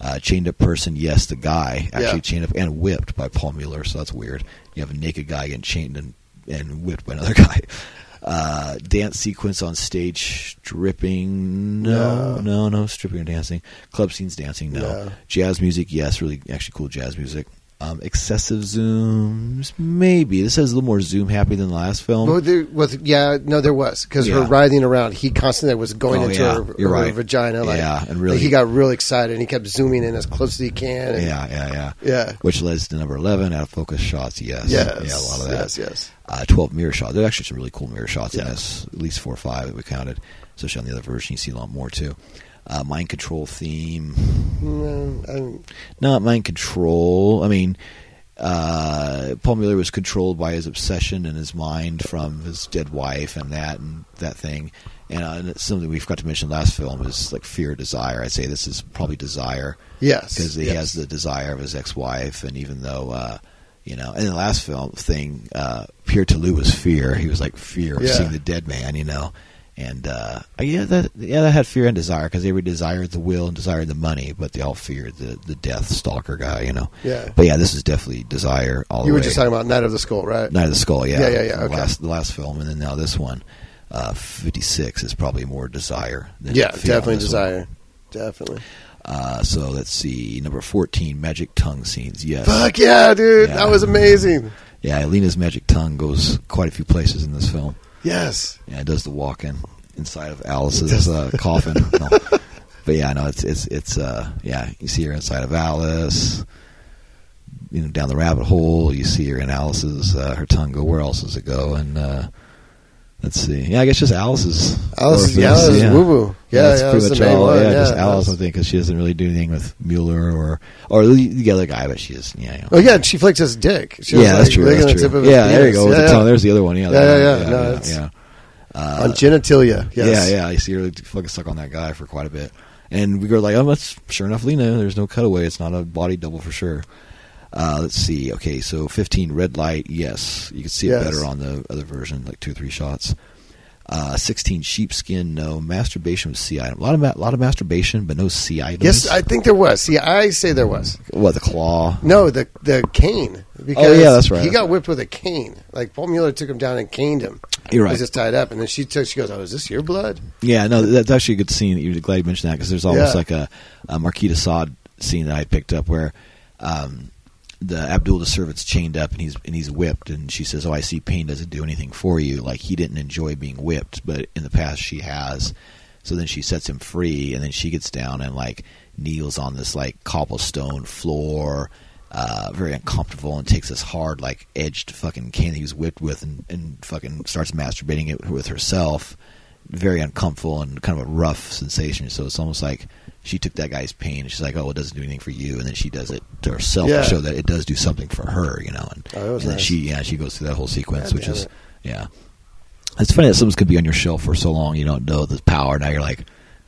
Uh, chained Up Person, yes, the guy. Actually yeah. chained up and whipped by Paul Muller, so that's weird. You have a naked guy getting chained and, and whipped by another guy. Uh, dance sequence on stage, stripping, no, yeah. no, no, stripping and dancing. Club scenes, dancing, no. Yeah. Jazz music, yes, really actually cool jazz music. Um, excessive zooms, maybe. This has a little more zoom happy than the last film. Well, there was, yeah, no, there was, because yeah. her writhing around, he constantly was going oh, into yeah. her, her right. vagina. Like, yeah, and really. Like he got real excited, and he kept zooming in as close as he can. And, yeah, yeah, yeah. Yeah. Which leads to number eleven, out of focus shots, yes. Yes. Yeah, a lot of that. Yes, yes. Uh, twelve mirror shots. There's actually some really cool mirror shots yeah. in this, at least four or five that we counted, especially on the other version. You see a lot more, too. Uh, mind control theme. No, I'm... Not mind control. I mean, uh, Paul Muller was controlled by his obsession and his mind from his dead wife and that and that thing. And, uh, and it's something we forgot to mention last film is like fear, desire. I'd say this is probably desire. Yes. Because he yes. has the desire of his ex-wife. And even though... Uh, You know, and the last film thing, uh, Pierre Taulou was fear. He was like fear of yeah. seeing the dead man, you know, and uh, yeah, that yeah, that had fear and desire because they were desired the will and desired the money, but they all feared the, the death stalker guy, you know. Yeah. But yeah, this is definitely desire all the way. You were just talking about Night of the Skull, right? Night of the Skull, yeah, yeah, yeah. yeah. Okay. The last the last film, and then now this one, uh, fifty-six is probably more desire than yeah, definitely desire, one. definitely. Uh, so let's see, number fourteen, magic tongue scenes. Yes, fuck yeah, dude, yeah. that was amazing. Yeah, Lena's magic tongue goes quite a few places in this film. Yes, yeah, it does the walk-in inside of Alice's uh, coffin. No. But yeah, no, it's it's it's uh, yeah, you see her inside of Alice, you know, down the rabbit hole. You see her in Alice's uh, her tongue go. Where else does it go? And uh, let's see. Yeah, I guess just Alice's. Alice's, yeah, Alice's yeah. woo-woo. Yeah, yeah, that's yeah, pretty much all. One. Yeah, yeah, just Alice, I think, because she doesn't really do anything with Mueller or or the other guy, but she just, yeah. You know. Oh, yeah, and she flicks his dick. She yeah, was, that's like, true. That's true. Tip of yeah, there you go. Yeah, the yeah. Tongue. There's the other one. Yeah, yeah, yeah. yeah, yeah, no, yeah, yeah. Uh, on genitalia, yes. Yeah, yeah. You see her fucking suck on that guy for quite a bit. And we go like, oh, that's sure enough, Lina. There's no cutaway. It's not a body double for sure. Uh, let's see. Okay, so fifteen, red light, yes. You can see it yes. better on the other version, like two or three shots. Uh, sixteen, sheepskin, no. Masturbation with sea item. A lot of ma- lot of masturbation, but no sea items. Yes, I think there was. See, I say there was. What, the claw? No, the the cane. Because oh, yeah, that's right. He got whipped with a cane. Like, Paul Muller took him down and caned him. You're right. He was just tied up. And then she took. She goes, oh, is this your blood? Yeah, no, that's actually a good scene. You're glad you mentioned that, because there's almost yeah. like a, a Marquis de Sade scene that I picked up where... Um, the Abdul the servant's chained up and he's and he's whipped, and she says, oh, I see pain doesn't do anything for you. Like, he didn't enjoy being whipped, but in the past she has. So then she sets him free, and then she gets down and like kneels on this like cobblestone floor, uh, very uncomfortable, and takes this hard like edged fucking cane that he was whipped with, and, and fucking starts masturbating it with herself. Very uncomfortable and kind of a rough sensation. So it's almost like she took that guy's pain. She's like, oh, it doesn't do anything for you. And then she does it to herself yeah. to show that it does do something for her, you know. And, oh, and then nice. she yeah, she goes through that whole sequence, God, which is, it. yeah. It's funny that something's going to be on your shelf for so long you don't know the power. Now you're like,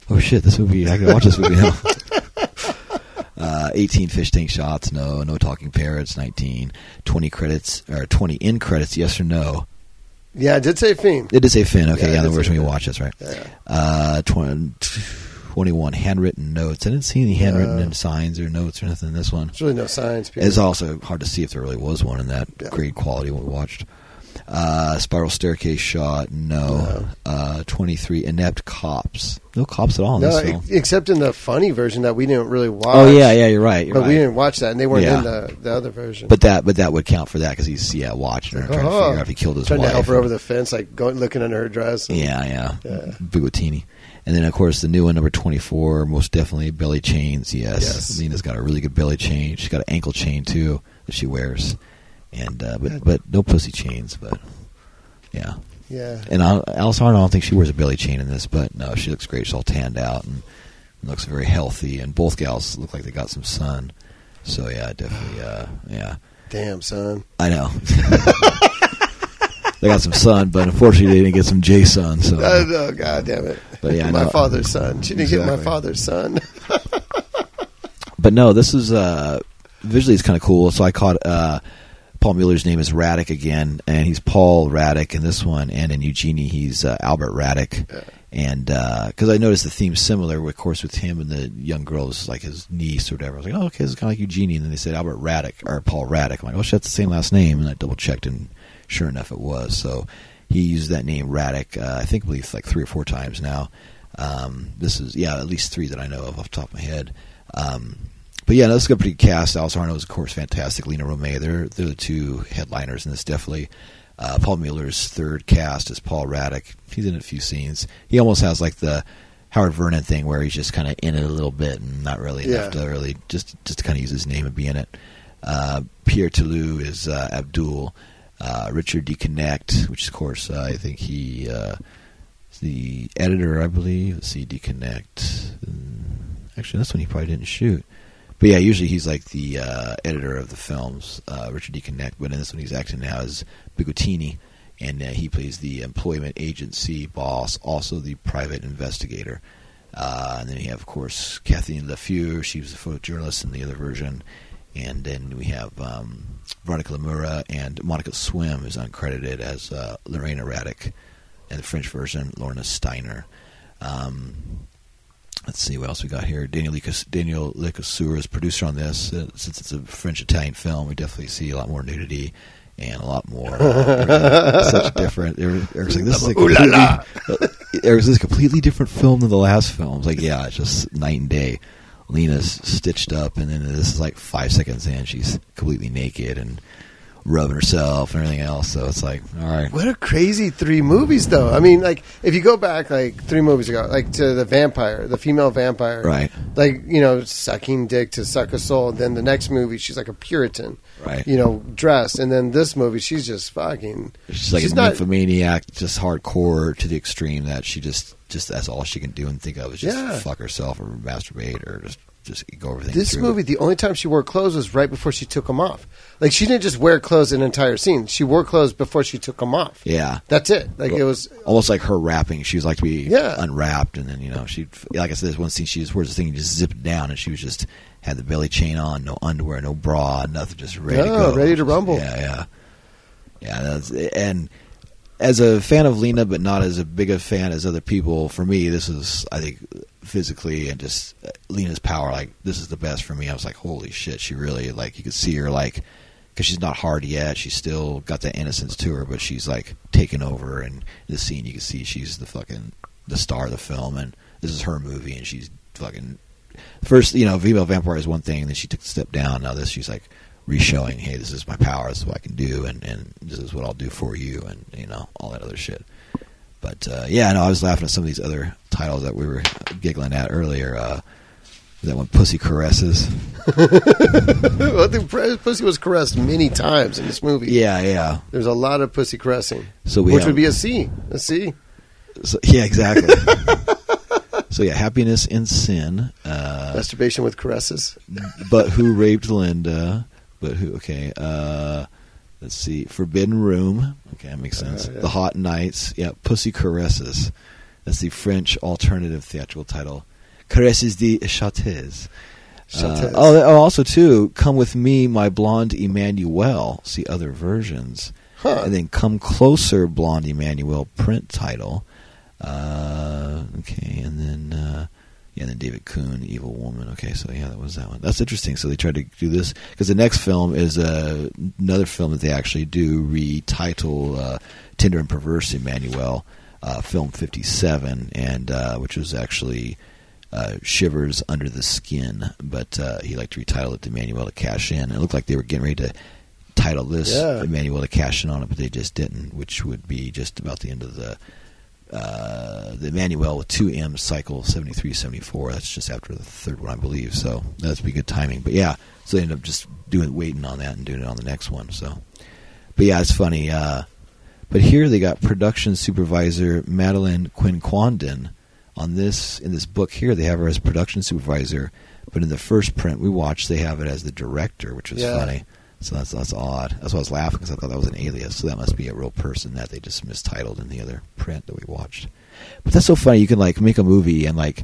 oh, shit, this movie, I can watch this movie now. uh, eighteen fish tank shots, no. No talking parrots, nineteen. twenty credits, or twenty in credits, yes or no. Yeah, it did say Finn. It did say Finn. Okay, yeah, yeah the worst when you watch this, right? Yeah. Uh, twenty, twenty-one handwritten notes. I didn't see any handwritten uh, signs or notes or nothing in this one. There's really no signs. People. It's also hard to see if there really was one in that yeah. grade quality we watched. Uh, spiral staircase shot, no. no. Uh, twenty-tee, inept cops. No cops at all in no, this film. Except in the funny version that we didn't really watch. Oh, yeah, yeah, you're right. You're but right. we didn't watch that, and they weren't yeah. in the, the other version. But that but that would count for that, because he's, yeah, watching her, like, trying oh, to figure out if he killed his trying wife. Trying to help her over the fence, like going, looking under her dress. And, yeah, yeah, yeah. Bigotini. And then, of course, the new one, number twenty-four, most definitely belly chains, yes. yes. Lena's got a really good belly chain. She's got an ankle chain, too. that she wears, and uh, but but no pussy chains, but yeah, yeah. And I, Alice Arno, I don't think she wears a belly chain in this, but no, she looks great. She's all tanned out and looks very healthy. And both gals look like they got some sun. So yeah, definitely, uh, yeah. Damn son, I know. They got some sun, but unfortunately they didn't get some J sun. So oh, no, god damn it! But yeah, my father's son. She didn't exactly. get my father's son. But no, this is uh, visually it's kind of cool. So I caught uh, Paul Muller's name is Radeck again, and he's Paul Radeck in this one, and in Eugenie he's uh, Albert Radeck. Yeah. And because uh, I noticed the theme similar, of course, with him and the young girl's like his niece or whatever. I was like, oh, okay, this is kind of like Eugenie. And then they said Albert Radeck or Paul Radeck. I'm like, oh, shit, that's the same last name. And I double checked, and sure enough, it was. So he used that name Radeck, uh, I think, I believe like three or four times now. Um, this is, yeah, at least three that I know of off the top of my head. Um, but yeah, no, this is a pretty cast. Alice Arno is, of course, fantastic. Lina Romay, they're, they're the two headliners in this, definitely. Uh, Paul Mueller's third cast is Paul Radeck. He's in a few scenes. He almost has like the Howard Vernon thing where he's just kind of in it a little bit and not really yeah. enough to really just, just to kind of use his name and be in it. Uh, Pierre Taulou is uh, Abdul. Uh, Richard Deconnect, which of course uh, I think he uh, is the editor, I believe. Let's see, Deconnect. Actually, this one he probably didn't shoot. But yeah, usually he's like the uh, editor of the films, uh, Richard Deconnect. But in this one, he's acting now as Bigotini, and uh, he plays the employment agency boss, also the private investigator. Uh, and then you have, of course, Catherine Lefèvre. She was a photojournalist in the other version. And then we have um, Verónica Llimerá and Monica Swim is uncredited as uh, Lorena Radeck, and the French version, Lorna Steiner. Um, Let's see what else we got here. Daniel Lesueur is producer on this. Uh, since it's a French-Italian film, we definitely see a lot more nudity and a lot more. Uh, such different. Eric's like, this is a completely, Eric's, this is a completely different film than the last film. It's like, yeah, it's just night and day. Lina's stitched up, and then this is like five seconds in. She's completely naked and rubbing herself and everything else. So it's like, all right. What a crazy three movies, though. I mean, like, if you go back, like, three movies ago, like, to the vampire, the female vampire. Right. Like, you know, sucking dick to suck a soul. Then the next movie, she's like a Puritan. Right. You know, dressed. And then this movie, she's just fucking. She's like she's a not, nymphomaniac, just hardcore to the extreme that she just, just that's all she can do and think of is just yeah. fuck herself or masturbate or just. Just go everything This through. Movie, the only time she wore clothes was right before she took them off. Like, she didn't just wear clothes an entire scene. She wore clothes before she took them off. Yeah. That's it. Like, well, it was... almost like her wrapping. She was like to be yeah. unwrapped, and then, you know, she... Like I said, there's one scene, she just wears this thing, and just zipped down, and she was just... Had the belly chain on, no underwear, no bra, nothing, just ready yeah, to go. ready to rumble. Yeah, yeah. Yeah, that's... And... As a fan of Lina, but not as a big a fan as other people, for me, this is, I think, physically and just uh, Lina's power, like, this is the best for me. I was like, holy shit, she really, like, you could see her, like, because she's not hard yet. She's still got that innocence to her, but she's, like, taking over. And in this scene, you can see she's the fucking, the star of the film. And this is her movie, and she's fucking, first, you know, female vampire is one thing, and then she took the step down. Now this, she's like, re-showing, hey, this is my power, this is what I can do, and, and this is what I'll do for you, and, you know, all that other shit. But, uh, yeah, no, I was laughing at some of these other titles that we were giggling at earlier. Uh, that one, Pussy Caresses. Well, I think Pussy was caressed many times in this movie. Yeah, yeah. There's a lot of pussy caressing, so we which have, would be a C. A C. So, yeah, exactly. So, yeah, Happiness and Sin. Uh, Masturbation with Caresses. But Who Raped Linda... But who? Okay. Uh, let's see. Forbidden Room. Okay, that makes sense. Uh, yeah. The Hot Nights. Yeah. Pussy Caresses. That's the French alternative theatrical title. Caresses de Chattes. Uh, oh, also too. Come with me, my blonde Emmanuel. See other versions. Huh. And then Come Closer, Blonde Emmanuel. Print title. Uh, okay, and then. Uh, Yeah, and then David Kuhn, Evil Woman. Okay, so yeah, that was that one. That's interesting. So they tried to do this because the next film is uh, another film that they actually do retitle uh, Tender and Perverse Emmanuel, uh, film fifty-seven, and uh, which was actually uh, Shivers Under the Skin. But uh, he liked to retitle it to Emmanuel to cash in. And it looked like they were getting ready to title this yeah. Emmanuel to cash in on it, but they just didn't, which would be just about the end of the uh, the Emmanuel with two M cycle seventy-three seventy-four. That's just after the third one, I believe. So that's be good timing. But yeah, so they ended up just doing waiting on that and doing it on the next one. So, but yeah, it's funny. Uh, but here they got production supervisor Madeleine Quinquandon on this. In this book here, they have her as production supervisor. But in the first print we watched, they have it as the director, which is yeah. funny. So that's that's odd. That's why I was laughing, because I thought that was an alias. So that must be a real person that they just mistitled in the other print that we watched. But that's so funny. You can like make a movie and like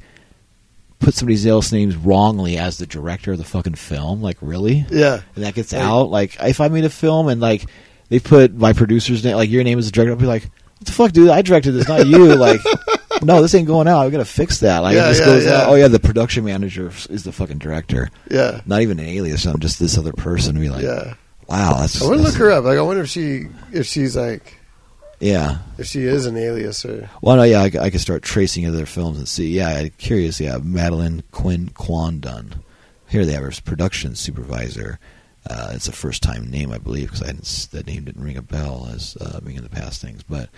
put somebody's else names wrongly as the director of the fucking film. Like really? Yeah. And that gets right. out. Like if I made a film and like they put my producer's name, like your name is the director, I'd be like, what the fuck, dude? I directed this, not you. Like. No, this ain't going out. I've got to fix that. Like, yeah, it just yeah, goes yeah. out. Oh, yeah, the production manager is the fucking director. Yeah. Not even an alias. I'm just this other person. Be like, yeah. Wow. That's, I want to look her up. Like, I wonder if she, if she's like... Yeah. If she is an alias or... Well, no, yeah, I, I could start tracing other films and see. Yeah, I'm curious. Yeah, Madeleine Quinquandon. Here they have her production supervisor. Uh, it's a first-time name, I believe, because that name didn't ring a bell as uh, being in the past things. But,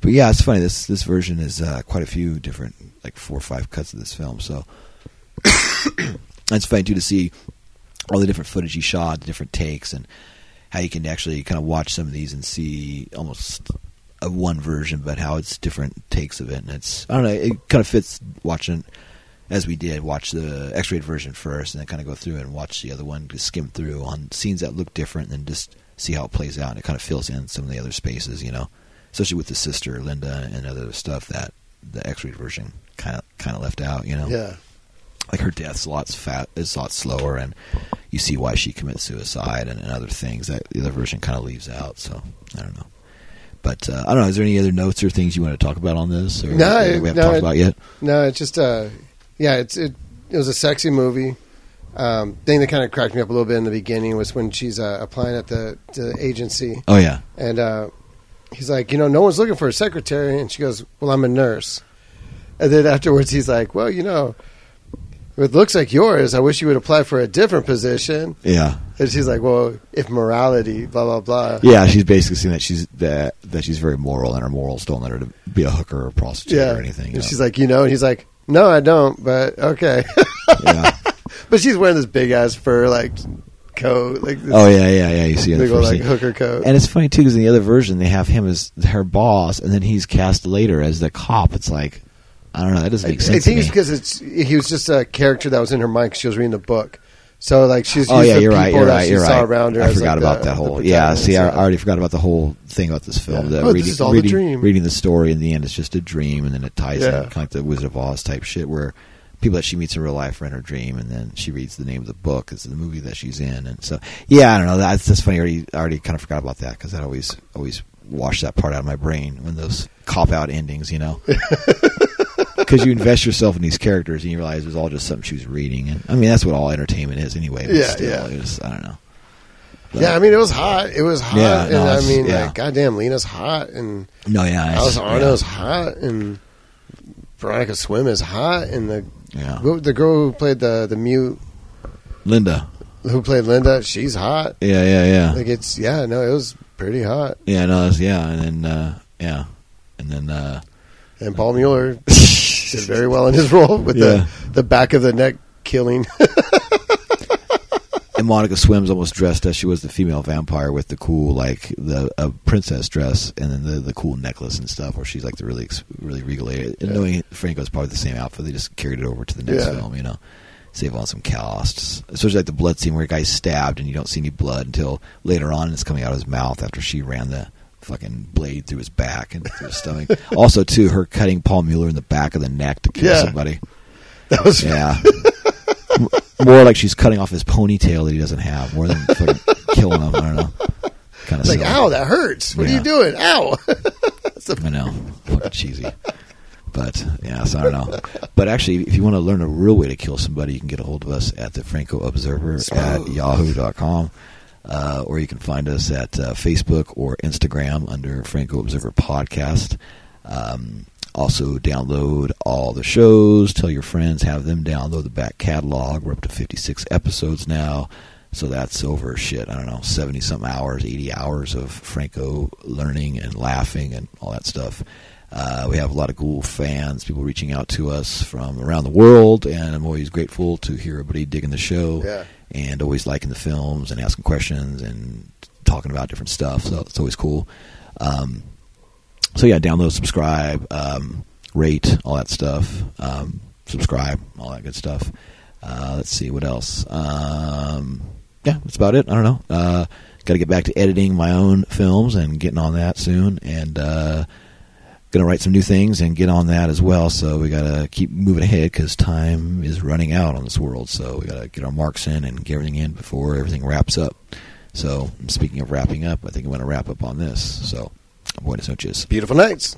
but yeah, it's funny. This this version is uh, quite a few different, like four or five cuts of this film. So it's funny too to see all the different footage he shot, the different takes, and how you can actually kind of watch some of these and see almost a one version, but how it's different takes of it. And it's, I don't know, it kind of fits watching. As we did, watch the X-rated version first and then kind of go through and watch the other one, just skim through on scenes that look different and just see how it plays out. And it kind of fills in some of the other spaces, you know, especially with the sister, Linda, and other stuff that the X-rated version kind of kind of left out, you know. Yeah. Like her death's a lot, fat, it's a lot slower, and you see why she commits suicide and, and other things that the other version kind of leaves out. So, I don't know. But uh, I don't know, is there any other notes or things you want to talk about on this? Or no, we haven't no, talked it, about yet? No, it's just... Uh, Yeah, it's it. It was a sexy movie. Um, thing that kind of cracked me up a little bit in the beginning was when she's uh, applying at the, the agency. Oh yeah, and uh, he's like, you know, no one's looking for a secretary, and she goes, well, I'm a nurse. And then afterwards, he's like, well, you know, it looks like yours. I wish you would apply for a different position. Yeah, and she's like, well, if morality, blah blah blah. Yeah, she's basically saying that she's that that she's very moral, and her morals don't let her to be a hooker or a prostitute yeah. or anything. And you know? She's like, you know, and he's like. No, I don't, but okay. yeah. But she's wearing this big-ass fur, like, coat. Like this oh, yeah, yeah, yeah. You see it. Big old, like, hooker coat. And it's funny, too, because in the other version, they have him as her boss, and then he's cast later as the cop. It's like, I don't know. That doesn't make sense I, I think to it's me. Because it's, he was just a character that was in her mind because she was reading the book. So, like, she's oh, used yeah, the you're people right, you're that right, she you're saw right. around her. I forgot like about the, that whole... Yeah, see, I, I already forgot about the whole thing about this film. Yeah. The, oh, reading, this is all reading, a dream. Reading the story in the end is just a dream, and then it ties yeah. in, kind of like the Wizard of Oz type shit, where people that she meets in real life are in her dream, and then she reads the name of the book. It's the movie that she's in, and so... Yeah, I don't know. That's, that's funny. I already, I already kind of forgot about that, because I always, always wash that part out of my brain when those cop-out endings, you know? Because you invest yourself in these characters and you realize it was all just something she was reading. And I mean, that's what all entertainment is anyway. But yeah, still, yeah. It was, I don't know. But, yeah, I mean, it was hot. It was hot. Yeah, and no, I mean, yeah. like, goddamn, Lina's hot. And no, yeah, Alice Arno's yeah. hot. And Verónica Swim is hot. And the yeah. the girl who played the, the mute. Linda. Who played Linda. She's hot. Yeah, yeah, yeah. Like, it's, yeah, no, it was pretty hot. Yeah, no, it was, yeah. And then, uh, yeah. And then, uh. And Paul Muller. Did very well in his role with yeah. the, the back of the neck killing. And Monica Swim's almost dressed as she was the female vampire with the cool, like, the uh, princess dress and then the, the cool necklace and stuff where she's, like, the really, really regal. And yeah. knowing Franco's probably the same outfit, they just carried it over to the next yeah. film, you know. Save on some costs. Especially, like, the blood scene where a guy's stabbed and you don't see any blood until later on and it's coming out of his mouth after she ran the... fucking blade through his back and through his stomach. Also, too, her cutting Paul Muller in the back of the neck to kill yeah. somebody. That was yeah. More like she's cutting off his ponytail that he doesn't have, more than fucking killing him. I don't know. Kind of like, silly. Ow, that hurts. What yeah. are you doing? Ow. a- I know. Fucking cheesy. But, yeah, so I don't know. But actually, if you want to learn a real way to kill somebody, you can get a hold of us at the Franco Observer Smooth. At yahoo dot com. Uh, or you can find us at uh, Facebook or Instagram under Franco Observer Podcast. Um, also download all the shows. Tell your friends. Have them download the back catalog. We're up to fifty-six episodes now. So that's over, shit, I don't know, seventy-something hours, eighty hours of Franco learning and laughing and all that stuff. Uh, we have a lot of cool fans, people reaching out to us from around the world, and I'm always grateful to hear everybody digging the show yeah. and always liking the films and asking questions and talking about different stuff. So it's always cool. Um, so yeah, download, subscribe, um, rate, all that stuff. Um, subscribe, all that good stuff. Uh, let's see what else. Um, yeah, that's about it. I don't know. Uh, got to get back to editing my own films and getting on that soon. And, uh, going to write some new things and get on that as well. So we got to keep moving ahead because time is running out on this world. So we got to get our marks in and get everything in before everything wraps up. So speaking of wrapping up, I think I'm going to wrap up on this. So buenas noches. Beautiful nights.